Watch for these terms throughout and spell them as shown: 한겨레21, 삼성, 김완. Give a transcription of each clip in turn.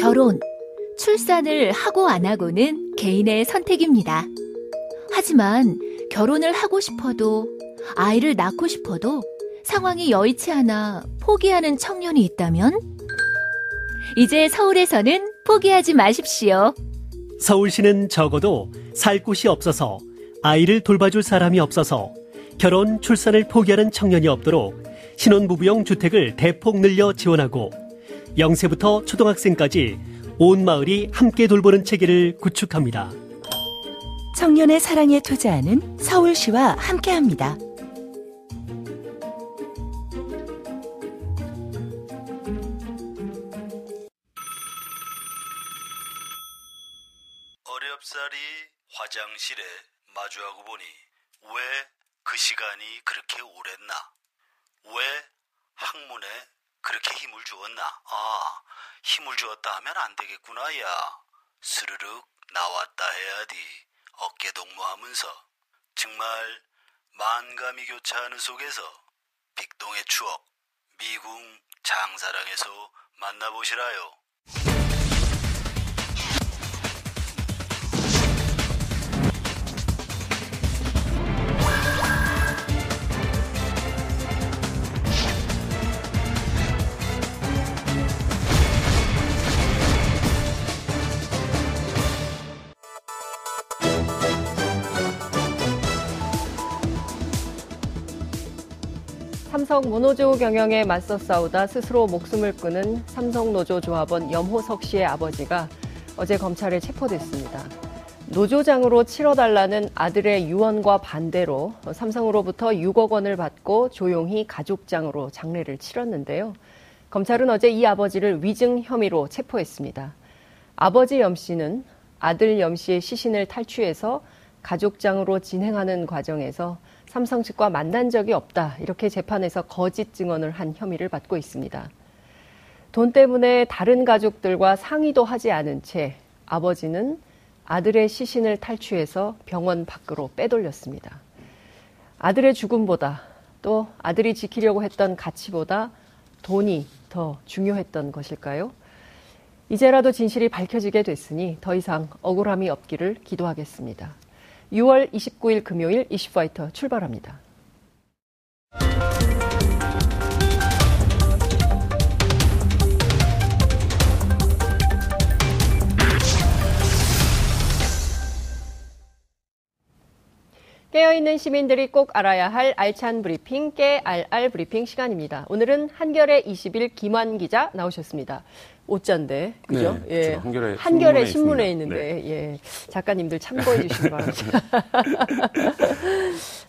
결혼, 출산을 하고 안 하고는 개인의 선택입니다. 하지만 결혼을 하고 싶어도 아이를 낳고 싶어도 상황이 여의치 않아 포기하는 청년이 있다면 이제 서울에서는 포기하지 마십시오. 서울시는 적어도 살 곳이 없어서 아이를 돌봐줄 사람이 없어서 결혼, 출산을 포기하는 청년이 없도록 신혼부부용 주택을 대폭 늘려 지원하고 영세부터 초등학생까지 온 마을이 함께 돌보는 체계를 구축합니다. 청년의 사랑에 투자하는 서울시와 함께합니다. 어렵사리 화장실에 마주하고 보니 왜 그 시간이 그렇게 오랬나? 왜 학문에 그렇게 힘을 주었나? 아, 힘을 주었다 하면 안 되겠구나, 야. 스르륵 나왔다 해야지. 어깨 동무하면서 정말 만감이 교차하는 속에서 빅동의 추억, 미궁 장사랑에서 만나보시라요. 삼성 모노조 경영에 맞서 싸우다 스스로 목숨을 끊은 삼성 노조 조합원 염호석 씨의 아버지가 어제 검찰에 체포됐습니다. 노조장으로 치러달라는 아들의 유언과 반대로 삼성으로부터 6억 원을 받고 조용히 가족장으로 장례를 치렀는데요. 검찰은 어제 이 아버지를 위증 혐의로 체포했습니다. 아버지 염 씨는 아들 염 씨의 시신을 탈취해서 가족장으로 진행하는 과정에서 삼성 측과 만난 적이 없다, 이렇게 재판에서 거짓 증언을 한 혐의를 받고 있습니다. 돈 때문에 다른 가족들과 상의도 하지 않은 채 아버지는 아들의 시신을 탈취해서 병원 밖으로 빼돌렸습니다. 아들의 죽음보다 또 아들이 지키려고 했던 가치보다 돈이 더 중요했던 것일까요? 이제라도 진실이 밝혀지게 됐으니 더 이상 억울함이 없기를 기도하겠습니다. 6월 29일 금요일 이슈파이터 출발합니다. 깨어있는 시민들이 꼭 알아야 할 알찬 브리핑, 깨알알 브리핑 시간입니다. 오늘은 한겨레21 김완 기자 나오셨습니다. 옷잔데, 그죠? 네, 예. 한겨레 신문에 있는데, 네. 예. 작가님들 참고해 주시기 바랍니다.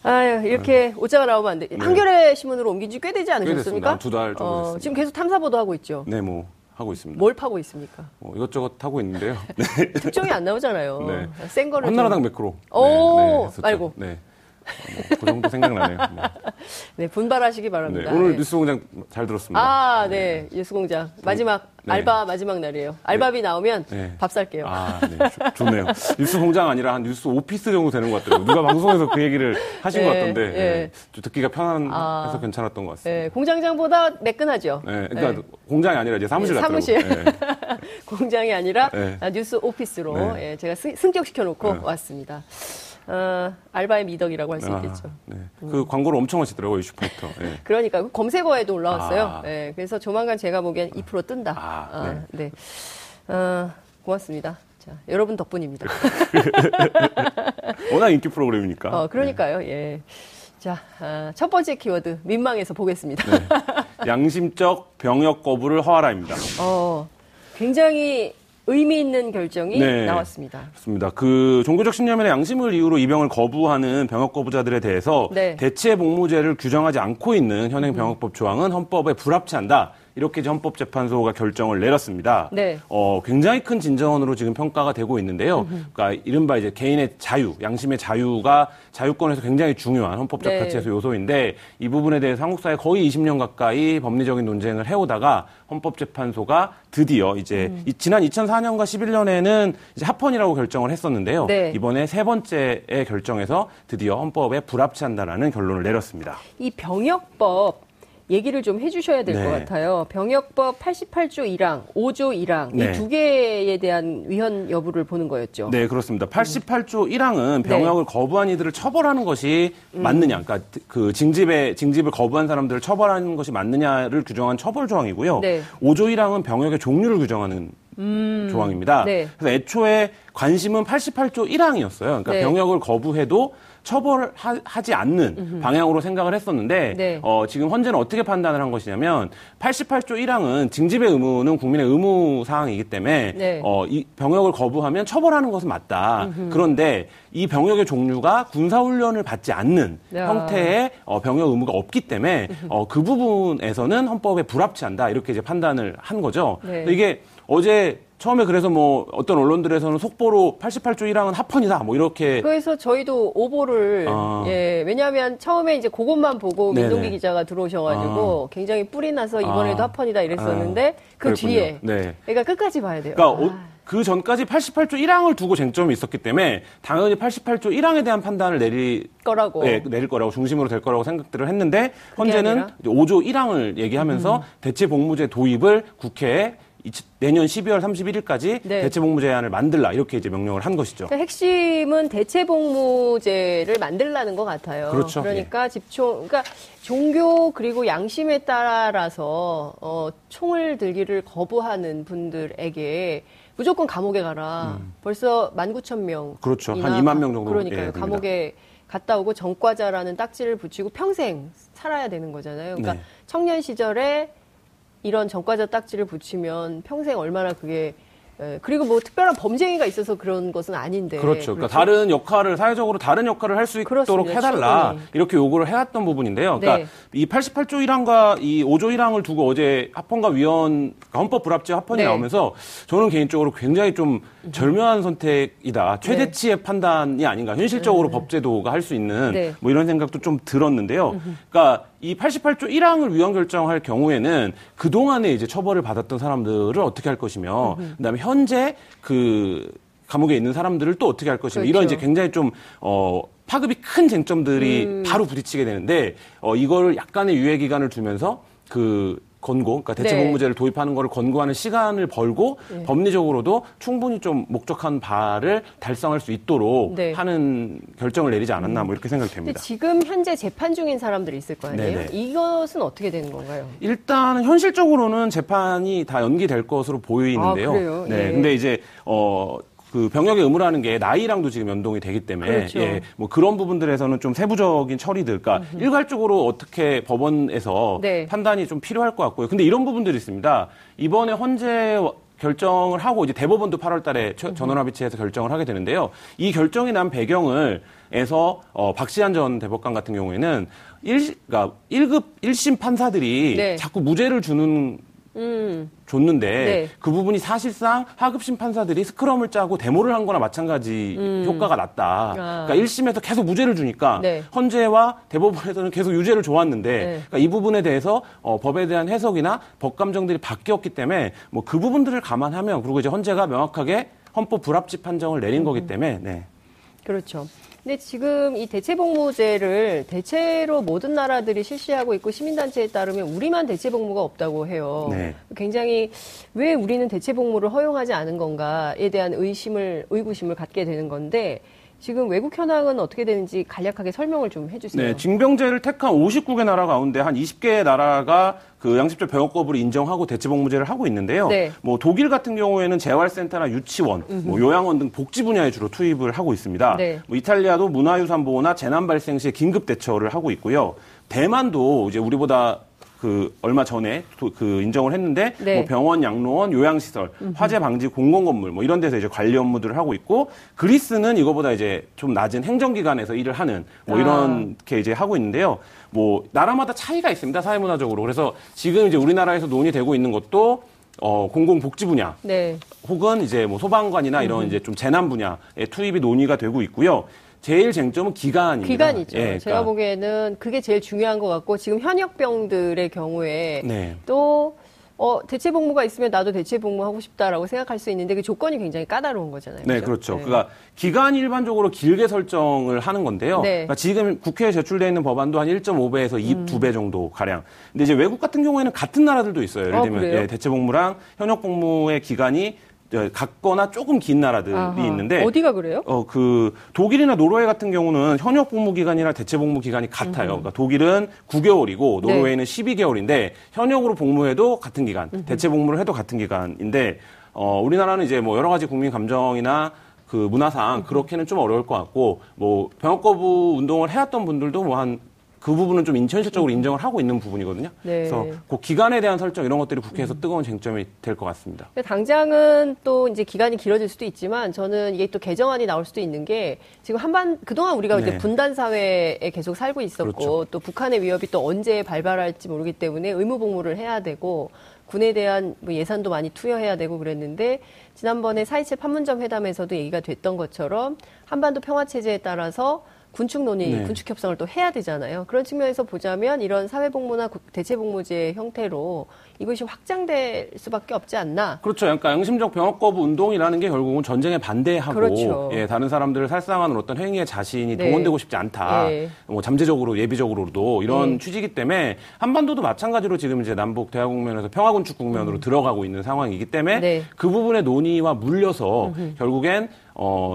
아유, 이렇게 옷자가 나오면 안 돼. 네. 한겨레 신문으로 옮긴 지 꽤 되지 않으셨습니까? 2달 정도 됐습니다. 지금 계속 탐사보도 하고 있죠? 네, 뭐, 하고 있습니다. 뭘 파고 있습니까? 이것저것 하고 있는데요. 네. 특종이 안 나오잖아요. 네. 센 거를. 한나라당 100%. 오, 아이고. 네. 그 정도 생각나네요. 뭐. 네, 분발하시기 바랍니다. 네, 오늘 네. 뉴스공장 잘 들었습니다. 아, 네, 네. 뉴스공장 마지막 네. 알바 마지막 날이에요. 알바비 네. 나오면 네. 밥 살게요. 아, 네, 좋네요. 뉴스공장 아니라 한 뉴스 오피스 정도 되는 것 같더라고요. 누가 방송에서 그 얘기를 하신 네, 것 같던데 네. 네. 좀 듣기가 편안해서 괜찮았던 것 같습니다. 네, 공장장보다 매끈하죠. 네, 그러니까 네. 공장이 아니라 이제 사무실 같더라고요. 네, 사무실 네. 공장이 아니라 네. 뉴스 오피스로 네. 네, 제가 승격시켜 놓고 네. 왔습니다. 알바의 미덕이라고 할 수 있겠죠. 네. 그 광고를 엄청 하시더라고요, 슈퍼히터. 네. 그러니까 검색어에도 올라왔어요. 네. 그래서 조만간 제가 보기엔 2% 뜬다. 네. 고맙습니다. 자, 여러분 덕분입니다. 워낙 인기 프로그램이니까. 그러니까요. 네. 예. 자, 첫 번째 키워드 민망해서 보겠습니다. 네. 양심적 병역 거부를 허하라입니다. 굉장히 의미 있는 결정이 네, 나왔습니다. 그렇습니다. 그 종교적 신념이나 양심을 이유로 입영을 거부하는 병역 거부자들에 대해서 네. 대체 복무제를 규정하지 않고 있는 현행 병역법 조항은 헌법에 불합치한다. 이렇게 헌법재판소가 결정을 내렸습니다. 네. 굉장히 큰 진전으로 지금 평가가 되고 있는데요. 그러니까 이른바 이제 개인의 자유, 양심의 자유가 자유권에서 굉장히 중요한 헌법적 네. 가치에서 요소인데 이 부분에 대해서 한국 사회 거의 20년 가까이 법리적인 논쟁을 해오다가 헌법재판소가 드디어 이제 지난 2004년과 11년에는 이제 합헌이라고 결정을 했었는데요. 네. 이번에 세 번째의 결정에서 드디어 헌법에 불합치한다라는 결론을 내렸습니다. 이 병역법 얘기를 좀 해주셔야 될 것 네. 같아요. 병역법 88조 1항, 5조 1항 네. 이 두 개에 대한 위헌 여부를 보는 거였죠. 네, 그렇습니다. 88조 1항은 병역을 네. 거부한 이들을 처벌하는 것이 맞느냐, 그러니까 그 징집을 거부한 사람들을 처벌하는 것이 맞느냐를 규정한 처벌 조항이고요. 네. 5조 1항은 병역의 종류를 규정하는 조항입니다. 네. 그래서 애초에 관심은 88조 1항이었어요. 그러니까 네. 병역을 거부해도 처벌하지 않는 방향으로 생각을 했었는데 네. 지금 헌재는 어떻게 판단을 한 것이냐면 88조 1항은 징집의 의무는 국민의 의무 사항이기 때문에 네. 이 병역을 거부하면 처벌하는 것은 맞다. 그런데 이 병역의 종류가 군사훈련을 받지 않는 야. 형태의 병역 의무가 없기 때문에 그 부분에서는 헌법에 불합치한다. 이렇게 이제 판단을 한 거죠. 네. 이게 어제 처음에 그래서 뭐 어떤 언론들에서는 속보로 88조 1항은 합헌이다 뭐 이렇게 그래서 저희도 오보를 예 왜냐하면 처음에 이제 그것만 보고 네네. 민동기 기자가 들어오셔가지고 굉장히 뿔이 나서 이번에도 합헌이다 이랬었는데 그 그렇군요. 뒤에 네. 그러니까 끝까지 봐야 돼요. 그러니까 그 전까지 88조 1항을 두고 쟁점이 있었기 때문에 당연히 88조 1항에 대한 판단을 내릴 거라고 중심으로 될 거라고 생각들을 했는데 현재는 5조 1항을 얘기하면서 대체복무제 도입을 국회에 내년 12월 31일까지 네. 대체복무제안을 만들라 이렇게 이제 명령을 한 것이죠. 그러니까 핵심은 대체복무제를 만들라는 것 같아요. 그렇죠. 그러니까 예. 그러니까 종교 그리고 양심에 따라서 총을 들기를 거부하는 분들에게 무조건 감옥에 가라. 벌써 19,000명. 그렇죠. 한 2만 명 정도. 그러니까요. 예, 감옥에 갔다 오고 전과자라는 딱지를 붙이고 평생 살아야 되는 거잖아요. 그러니까 네. 청년 시절에 이런 전과자 딱지를 붙이면 평생 얼마나 그게 그리고 뭐 특별한 범죄가 있어서 그런 것은 아닌데 그렇죠. 그러니까 다른 역할을 사회적으로 다른 역할을 할 수 있도록 해달라 충분히. 이렇게 요구를 해왔던 부분인데요. 그러니까 네. 이 88조 1항과 이 5조 1항을 두고 어제 합헌과 위헌 헌법 불합치 합헌이 네. 나오면서 저는 개인적으로 굉장히 좀 절묘한 선택이다. 최대치의 네. 판단이 아닌가. 현실적으로 법제도가 할 수 있는 네. 뭐 이런 생각도 좀 들었는데요. 그러니까 이 88조 1항을 위헌 결정할 경우에는 그동안에 이제 처벌을 받았던 사람들을 어떻게 할 것이며 그다음에 현재 그 감옥에 있는 사람들을 또 어떻게 할 것이며 그렇죠. 이런 이제 굉장히 좀 파급이 큰 쟁점들이 바로 부딪히게 되는데 이걸 약간의 유예 기간을 두면서 그 그러니까 대체복무제를 네. 도입하는 것을 권고하는 시간을 벌고 네. 법리적으로도 충분히 좀 목적한 바를 달성할 수 있도록 네. 하는 결정을 내리지 않았나 뭐 이렇게 생각됩니다. 지금 현재 재판 중인 사람들이 있을 거 아니에요? 네네. 이것은 어떻게 되는 건가요? 일단 현실적으로는 재판이 다 연기될 것으로 보이는데요. 아, 그래요? 네. 네. 근데 이제 그 병역의 의무라는 게 나이랑도 지금 연동이 되기 때문에 그렇죠. 예, 뭐 그런 부분들에서는 좀 세부적인 처리들, 그러니까 일괄적으로 어떻게 법원에서 네. 판단이 좀 필요할 것 같고요. 근데 이런 부분들이 있습니다. 이번에 헌재 결정을 하고 이제 대법원도 8월 달에 전원합의체에서 결정을 하게 되는데요. 이 결정이 난 배경을에서 박시한 전 대법관 같은 경우에는 그러니까 1급 1심 판사들이 네. 자꾸 무죄를 주는 줬는데 네. 그 부분이 사실상 하급 심판사들이 스크럼을 짜고 데모를 한 거나 마찬가지 효과가 났다. 그러니까 1심에서 계속 무죄를 주니까 네. 헌재와 대법원에서는 계속 유죄를 줘왔는데 네. 그러니까 이 부분에 대해서 법에 대한 해석이나 법 감정들이 바뀌었기 때문에 뭐 그 부분들을 감안하면 그리고 이제 헌재가 명확하게 헌법 불합치 판정을 내린 거기 때문에 네. 그렇죠. 근데 지금 이 대체복무제를 대체로 모든 나라들이 실시하고 있고 시민단체에 따르면 우리만 대체복무가 없다고 해요. 네. 굉장히 왜 우리는 대체복무를 허용하지 않은 건가에 대한 의구심을 갖게 되는 건데 지금 외국 현황은 어떻게 되는지 간략하게 설명을 좀 해주세요. 네, 징병제를 택한 59개 나라 가운데 한 20개의 나라가 그 양심적 병역거부를 인정하고 대체복무제를 하고 있는데요. 네. 뭐 독일 같은 경우에는 재활센터나 유치원, 뭐 요양원 등 복지 분야에 주로 투입을 하고 있습니다. 네. 뭐 이탈리아도 문화유산 보호나 재난 발생 시에 긴급 대처를 하고 있고요. 대만도 이제 우리보다 그 얼마 전에 그 인정을 했는데 네. 뭐 병원, 양로원, 요양시설, 화재 방지 공공 건물 뭐 이런 데서 이제 관리 업무들을 하고 있고 그리스는 이거보다 이제 좀 낮은 행정기관에서 일을 하는 뭐 이렇게 이제 하고 있는데요. 뭐 나라마다 차이가 있습니다. 사회문화적으로. 그래서 지금 이제 우리나라에서 논의되고 있는 것도 공공복지 분야, 네. 혹은 이제 뭐 소방관이나 이런 이제 좀 재난 분야의 투입이 논의가 되고 있고요. 제일 쟁점은 기간입니다. 기간이죠. 예, 그러니까. 제가 보기에는 그게 제일 중요한 것 같고 지금 현역병들의 경우에 네. 또 대체 복무가 있으면 나도 대체 복무하고 싶다라고 생각할 수 있는데 그 조건이 굉장히 까다로운 거잖아요. 네, 그렇죠. 네. 그러니까 기간이 일반적으로 길게 설정을 하는 건데요. 네. 그러니까 지금 국회에 제출되어 있는 법안도 한 1.5배에서 2배 정도 가량. 근데 이제 외국 같은 경우에는 같은 나라들도 있어요. 예를 들면 예, 대체 복무랑 현역 복무의 기간이 같거나 조금 긴 나라들이 아하. 있는데 어디가 그래요? 그 독일이나 노르웨이 같은 경우는 현역 복무 기간이나 대체 복무 기간이 같아요. 그러니까 독일은 9개월이고 노르웨이는 네. 12개월인데 현역으로 복무해도 같은 기간, 대체 복무를 해도 같은 기간인데 우리나라는 이제 뭐 여러 가지 국민 감정이나 그 문화상 그렇게는 좀 어려울 것 같고 뭐 병역 거부 운동을 해왔던 분들도 뭐 한 그 부분은 좀 현실적으로 인정을 하고 있는 부분이거든요. 네. 그래서 그 기간에 대한 설정 이런 것들이 국회에서 뜨거운 쟁점이 될 것 같습니다. 당장은 또 이제 기간이 길어질 수도 있지만 저는 이게 또 개정안이 나올 수도 있는 게 지금 그동안 우리가 네. 이제 분단 사회에 계속 살고 있었고 그렇죠. 또 북한의 위협이 또 언제 발발할지 모르기 때문에 의무 복무를 해야 되고 군에 대한 뭐 예산도 많이 투여해야 되고 그랬는데 지난번에 4.27 판문점 회담에서도 얘기가 됐던 것처럼 한반도 평화 체제에 따라서 군축 논의, 네. 군축 협상을 또 해야 되잖아요. 그런 측면에서 보자면 이런 사회복무나 대체복무제 형태로 이것이 확장될 수밖에 없지 않나. 그렇죠. 그러니까 양심적 병역 거부 운동이라는 게 결국은 전쟁에 반대하고 그렇죠. 예, 다른 사람들을 살상하는 어떤 행위에 자신이 네. 동원되고 싶지 않다. 네. 뭐 잠재적으로 예비적으로도 이런 네. 취지이기 때문에 한반도도 마찬가지로 지금 이제 남북 대화 국면에서 평화 군축 국면으로 들어가고 있는 상황이기 때문에 네. 그 부분의 논의와 물려서 결국엔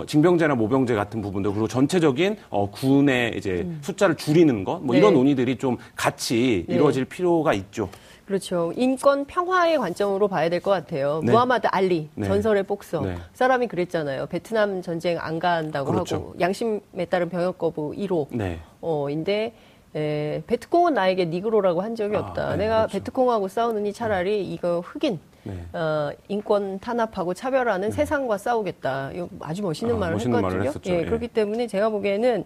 징병제나 모병제 같은 부분들 그리고 전체적인 군의 이제 숫자를 줄이는 것 뭐 네. 이런 논의들이 좀 같이 네. 이루어질 필요가 있죠. 그렇죠. 인권 평화의 관점으로 봐야 될 것 같아요. 네. 무하마드 알리 네. 전설의 복서 네. 그 사람이 그랬잖아요. 베트남 전쟁 안 간다고 그렇죠. 하고 양심에 따른 병역 거부 1호 네. 인데 베트콩은 나에게 니그로라고 한 적이 없다. 네. 내가 그렇죠. 베트콩하고 싸우느니 차라리 이거 흑인 네. 인권 탄압하고 차별하는 네. 세상과 싸우겠다. 아주 멋있는 말을 했거든요. 예, 예. 그렇기 때문에 제가 보기에는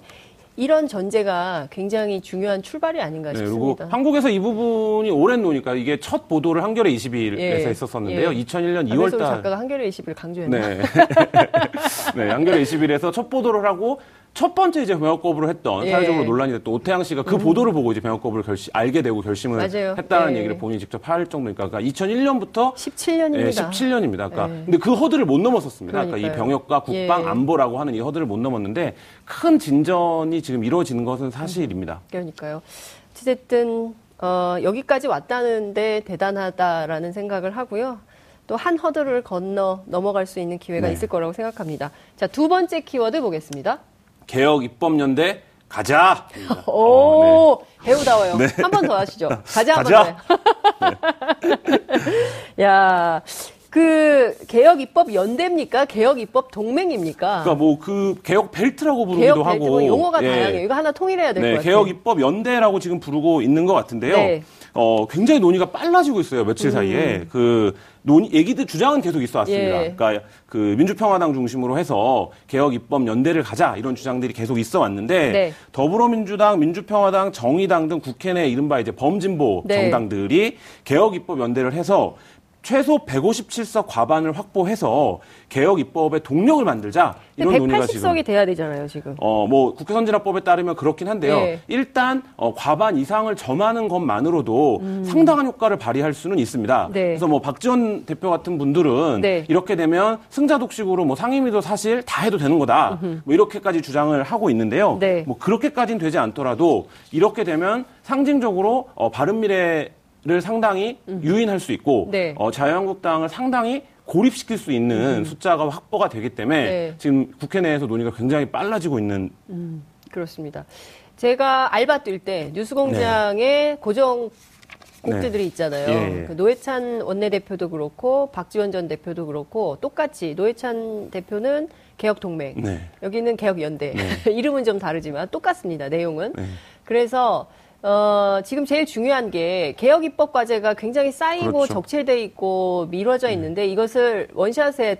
이런 전제가 굉장히 중요한 출발이 아닌가 네, 싶습니다. 그리고 한국에서 이 부분이 오랜 논의니까 이게 첫 보도를 한겨레21에서 예, 했었었는데요. 예. 2001년 2월달. 작가가 한겨레21을 강조했나? 네. 네, 한겨레21에서 첫 보도를 하고 첫 번째 이제 병역 거부를 했던 예. 사회적으로 논란이 됐던 오태양 씨가 그 보도를 보고 이제 병역 거부를 알게 되고 결심을 맞아요. 했다는 예. 얘기를 본인이 직접 할 정도니까 그러니까 2001년부터 17년입니다. 예, 17년입니다. 그러니까 예. 근데 그 허들을 못 넘었었습니다. 그러니까 이 병역과 국방 예. 안보라고 하는 이 허들을 못 넘었는데 큰 진전이 지금 이루어지는 것은 사실입니다. 그러니까요. 어쨌든 여기까지 왔다는데 대단하다라는 생각을 하고요. 또 한 허들을 넘어갈 수 있는 기회가 네. 있을 거라고 생각합니다. 자, 두 번째 키워드 보겠습니다. 개혁 입법연대 가자. 오 네. 배우다워요. 네. 한 번 더 하시죠. 가자. 네. 야. 그 개혁 입법 연대입니까? 개혁 입법 동맹입니까? 그러니까 뭐 그 개혁 벨트라고 부르기도 개혁 벨트, 하고 뭐 용어가 예. 다양해요. 이거 하나 통일해야 될 것 네, 같아요. 개혁 입법 연대라고 지금 부르고 있는 것 같은데요. 네. 굉장히 논의가 빨라지고 있어요. 며칠 사이에 그 주장은 계속 있어 왔습니다. 예. 그러니까 그 민주평화당 중심으로 해서 개혁 입법 연대를 가자 이런 주장들이 계속 있어 왔는데 네. 더불어민주당, 민주평화당, 정의당 등 국회 내 이른바 이제 범진보 네. 정당들이 개혁 입법 연대를 해서 최소 157석 과반을 확보해서 개혁 입법의 동력을 만들자 이런 논의가 지금 180석이 돼야 되잖아요 지금. 뭐 국회 선진화법에 따르면 그렇긴 한데요. 네. 일단 과반 이상을 점하는 것만으로도 상당한 효과를 발휘할 수는 있습니다. 네. 그래서 뭐 박지원 대표 같은 분들은 네. 이렇게 되면 승자 독식으로 뭐 상임위도 사실 다 해도 되는 거다. 뭐 이렇게까지 주장을 하고 있는데요. 네. 뭐 그렇게까지는 되지 않더라도 이렇게 되면 상징적으로 바른미래 를 상당히 유인할 수 있고 네. 자유한국당을 상당히 고립시킬 수 있는 숫자가 확보가 되기 때문에 네. 지금 국회 내에서 논의가 굉장히 빨라지고 있는 그렇습니다. 제가 알바 뛸 때 뉴스공장의 네. 고정 곡들이 네. 있잖아요. 예, 예. 노회찬 원내대표도 그렇고 박지원 전 대표도 그렇고 똑같이 노회찬 대표는 개혁동맹, 네. 여기는 개혁연대. 네. 이름은 좀 다르지만 똑같습니다. 내용은. 네. 그래서 지금 제일 중요한 게 개혁 입법 과제가 굉장히 쌓이고 그렇죠. 적체돼 있고 미뤄져 있는데 이것을 원샷에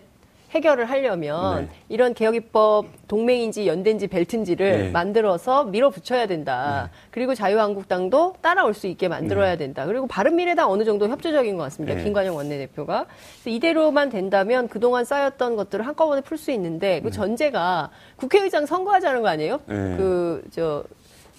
해결을 하려면 네. 이런 개혁입법 동맹인지 연대인지 벨트인지를 네. 만들어서 밀어붙여야 된다. 네. 그리고 자유한국당도 따라올 수 있게 만들어야 네. 된다. 그리고 바른미래당 어느 정도 협조적인 것 같습니다. 네. 김관영 원내대표가. 그래서 이대로만 된다면 그동안 쌓였던 것들을 한꺼번에 풀 수 있는데 그 전제가 국회의장 선거하자는 거 아니에요? 네.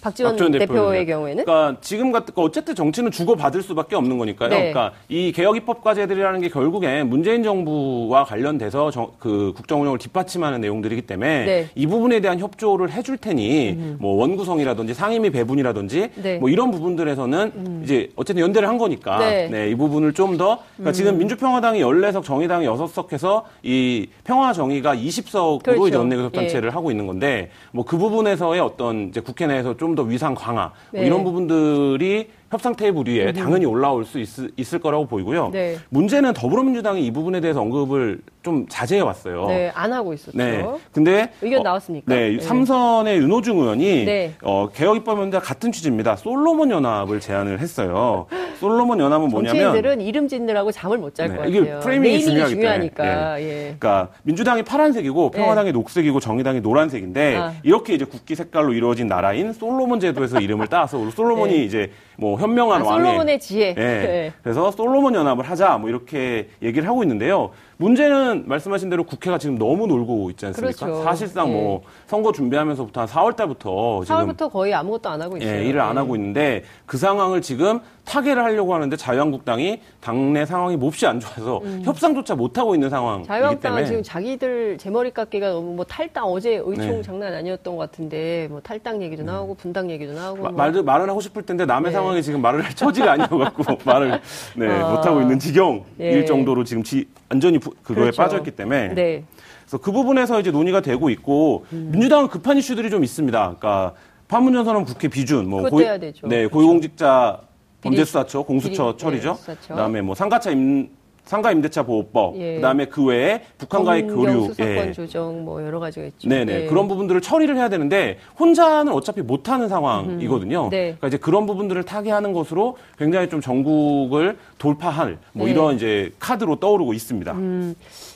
박지원 대표의 경우에는? 그러니까 지금 같은 거 어쨌든 정치는 주고받을 수밖에 없는 거니까요. 네. 그러니까 이 개혁 입법 과제들이라는 게 결국에 문재인 정부와 관련돼서 그 국정 운영을 뒷받침하는 내용들이기 때문에 네. 이 부분에 대한 협조를 해줄 테니 뭐 원구성이라든지 상임위 배분이라든지 네. 뭐 이런 부분들에서는 이제 어쨌든 연대를 한 거니까 네. 네, 이 부분을 좀 더 그러니까 지금 민주평화당이 14석, 정의당이 6석해서 이 평화정의가 20석으로 그렇죠. 이제 원내교섭단체를 예. 하고 있는 건데 뭐 그 부분에서의 어떤 이제 국회 내에서 좀 더 위상 강화 네. 뭐 이런 부분들이 협상 테이블 위에 당연히 올라올 수 있을 거라고 보이고요. 네. 문제는 더불어민주당이 이 부분에 대해서 언급을 좀 자제해 왔어요. 네, 안 하고 있었죠. 네, 근데 의견 나왔습니까? 네, 네. 삼선의 윤호중 의원이 네. 개혁 입법 연대와 같은 취지입니다. 솔로몬 연합을 제안을 했어요. 솔로몬 연합은 뭐냐면 정치인들은 이름 짓느라고 잠을 못 잘 것 같아요. 이게 프레이밍이 중요하니까. 네. 예. 그러니까 민주당이 파란색이고 평화당이 네. 녹색이고 정의당이 노란색인데 이렇게 이제 국기 색깔로 이루어진 나라인 솔로몬 제도에서 이름을 따서 솔로몬이 네. 이제 뭐 현명한 왕의 솔로몬의 지혜. 네. 네. 그래서 솔로몬 연합을 하자 뭐 이렇게 얘기를 하고 있는데요. 문제는 말씀하신 대로 국회가 지금 너무 놀고 있지 않습니까? 그렇죠. 사실상 네. 뭐 선거 준비하면서부터 한 4월달부터 지금 4월부터 거의 아무것도 안 하고 있어요. 예, 일을 안 하고 있는데 그 상황을 지금 타개를 하려고 하는데 자유한국당이 당내 상황이 몹시 안 좋아서 협상조차 못 하고 있는 상황이기 때문에 자유한국당은 지금 자기들 제 머리 깎기가 너무 뭐 탈당 어제 의총 네. 장난 아니었던 것 같은데 뭐 탈당 얘기도 나오고 분당 얘기도 나오고 말을 하고 싶을 텐데 남의 네. 상황이 지금 말을 할 처지가 아니어갖고 말을 네, 못 하고 있는 지경일 네. 정도로 지금 완전히 그거에 그렇죠. 빠졌기 때문에 네. 그래서 그 부분에서 이제 논의가 되고 있고 민주당은 급한 이슈들이 좀 있습니다. 그러니까 판문점 선언 국회 비준, 뭐 해야 되죠. 네, 그렇죠. 고위공직자 범죄수사처, 공수처 처리죠. 네, 그다음에 뭐 상가 임대차 보호법, 예. 그다음에 그 외에 북한과의 교류, 수사권 예. 조정 뭐 여러 가지가 있죠. 네네 예. 그런 부분들을 처리를 해야 되는데 혼자는 어차피 못하는 상황이거든요. 네. 그러니까 이제 그런 부분들을 타개하는 것으로 굉장히 좀 전국을 돌파할 뭐 네. 이런 이제 카드로 떠오르고 있습니다.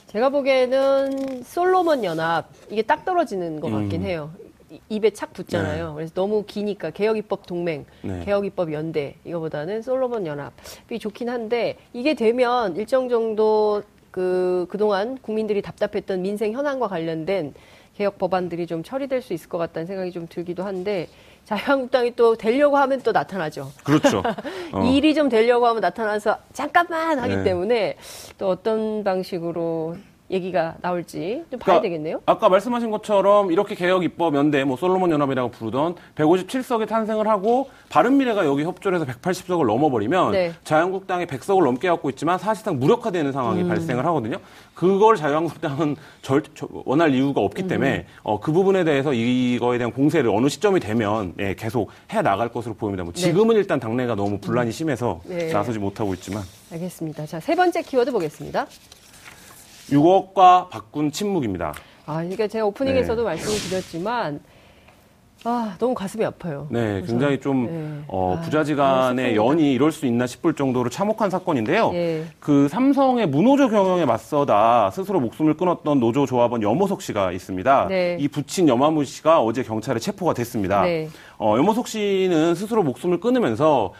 제가 보기에는 솔로몬 연합 이게 딱 떨어지는 것 같긴 해요. 입에 착 붙잖아요. 네. 그래서 너무 기니까 개혁입법 동맹, 네. 개혁입법 연대 이거보다는 솔로몬 연합이 좋긴 한데 이게 되면 일정 정도 그동안 국민들이 답답했던 민생 현안과 관련된 개혁 법안들이 좀 처리될 수 있을 것 같다는 생각이 좀 들기도 한데 자유한국당이 또 되려고 하면 또 나타나죠. 그렇죠. 일이 좀 되려고 하면 나타나서 잠깐만 하기 네. 때문에 또 어떤 방식으로 얘기가 나올지 좀 봐야 되겠네요. 아까 말씀하신 것처럼 이렇게 개혁 입법 연대, 뭐 솔로몬 연합이라고 부르던 157석이 탄생을 하고 바른미래가 여기 협조를 해서 180석을 넘어버리면 네. 자유한국당이 100석을 넘게 갖고 있지만 사실상 무력화되는 상황이 발생을 하거든요. 그걸 자유한국당은 원할 이유가 없기 때문에 그 부분에 대해서 이거에 대한 공세를 어느 시점이 되면 예, 계속 해나갈 것으로 보입니다. 뭐 지금은 네. 일단 당내가 너무 분란이 심해서 네. 나서지 못하고 있지만. 알겠습니다. 자, 세 번째 키워드 보겠습니다. 6억과 바꾼 침묵입니다. 아, 그러니까 제가 오프닝에서도 네. 말씀을 드렸지만 너무 가슴이 아파요. 네, 그래서. 굉장히 좀 네. 부자지간의 연이 이럴 수 있나 싶을 정도로 참혹한 사건인데요. 네. 그 삼성의 무노조 경영에 맞서다 스스로 목숨을 끊었던 노조 조합원 염호석 씨가 있습니다. 네. 이 부친 염화무 씨가 어제 경찰에 체포가 됐습니다. 네. 염호석 씨는 스스로 목숨을 끊으면서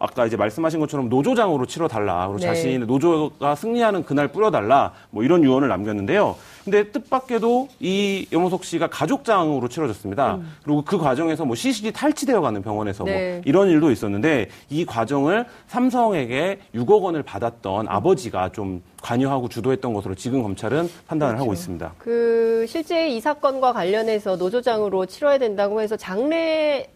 아까 이제 말씀하신 것처럼 노조장으로 치러달라, 그리고 네. 자신의 노조가 승리하는 그날 뿌려달라, 뭐 이런 유언을 남겼는데요. 근데 뜻밖에도 이 염호석 씨가 가족장으로 치러졌습니다. 그리고 그 과정에서 뭐 시신이 탈취되어가는 병원에서 네. 뭐 이런 일도 있었는데 이 과정을 삼성에게 6억 원을 받았던 아버지가 좀 관여하고 주도했던 것으로 지금 검찰은 판단을 그렇죠. 하고 있습니다. 그 실제 이 사건과 관련해서 노조장으로 치러야 된다고 해서 장례를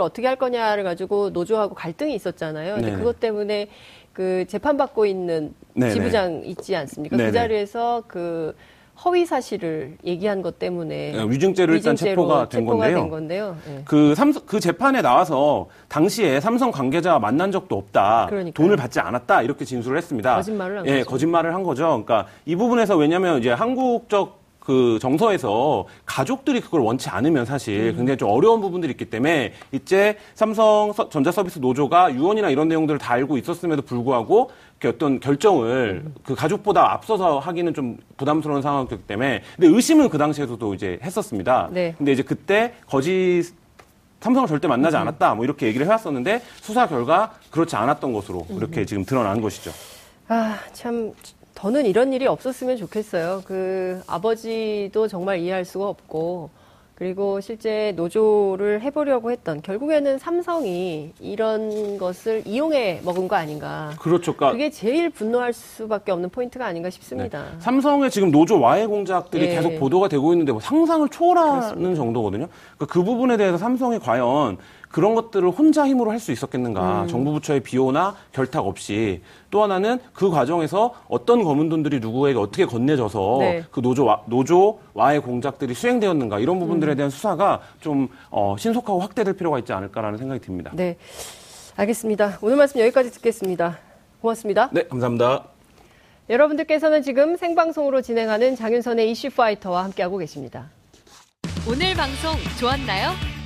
어떻게 할 거냐를 가지고 노조하고 갈등이 있었잖아요. 근데 그것 때문에 그 재판받고 있는 네네. 지부장 있지 않습니까? 네네. 그 자리에서 그 허위 사실을 얘기한 것 때문에 위증죄로 일단 체포가 된 건데요. 네. 그 재판에 나와서 당시에 삼성 관계자와 만난 적도 없다. 그러니까요. 돈을 받지 않았다. 이렇게 진술을 했습니다. 거짓말을 한 거죠. 그러니까 이 부분에서 왜냐하면 이제 한국적 그 정서에서 가족들이 그걸 원치 않으면 사실 굉장히 좀 어려운 부분들이 있기 때문에 이제 삼성 전자서비스 노조가 유언이나 이런 내용들을 다 알고 있었음에도 불구하고 그 어떤 결정을 그 가족보다 앞서서 하기는 좀 부담스러운 상황이었기 때문에 근데 의심은 그 당시에서도 이제 했었습니다. 네. 근데 이제 그때 거짓 삼성을 절대 만나지 않았다 뭐 이렇게 얘기를 해왔었는데 수사 결과 그렇지 않았던 것으로 이렇게 지금 드러난 것이죠. 아, 참 더는 이런 일이 없었으면 좋겠어요. 그 아버지도 정말 이해할 수가 없고 그리고 실제 노조를 해보려고 했던 결국에는 삼성이 이런 것을 이용해 먹은 거 아닌가. 그렇죠. 그러니까 그게 제일 분노할 수밖에 없는 포인트가 아닌가 싶습니다. 네. 삼성의 지금 노조 와해 공작들이 예. 계속 보도가 되고 있는데 뭐 상상을 초월하는 그렇습니다. 정도거든요. 그러니까 그 부분에 대해서 삼성이 과연 그런 것들을 혼자 힘으로 할 수 있었겠는가. 정부 부처의 비호나 결탁 없이. 또 하나는 그 과정에서 어떤 검은 돈들이 누구에게 어떻게 건네져서 네. 그 노조와의 공작들이 수행되었는가. 이런 부분들에 대한 수사가 좀 신속하고 확대될 필요가 있지 않을까라는 생각이 듭니다. 네, 알겠습니다. 오늘 말씀 여기까지 듣겠습니다. 고맙습니다. 네, 감사합니다. 여러분들께서는 지금 생방송으로 진행하는 장윤선의 이슈파이터와 함께하고 계십니다. 오늘 방송 좋았나요?